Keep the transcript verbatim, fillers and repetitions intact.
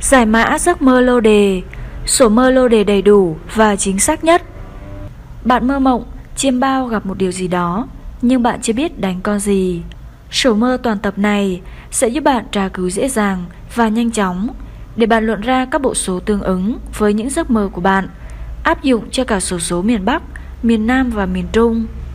Giải mã giấc mơ lô đề, sổ mơ lô đề đầy đủ và chính xác nhất. Bạn mơ mộng, chiêm bao gặp một điều gì đó, nhưng bạn chưa biết đánh con gì. Sổ mơ toàn tập này sẽ giúp bạn tra cứu dễ dàng và nhanh chóng để bạn luận ra các bộ số tương ứng với những giấc mơ của bạn, áp dụng cho cả sổ số miền Bắc, miền Nam và miền Trung.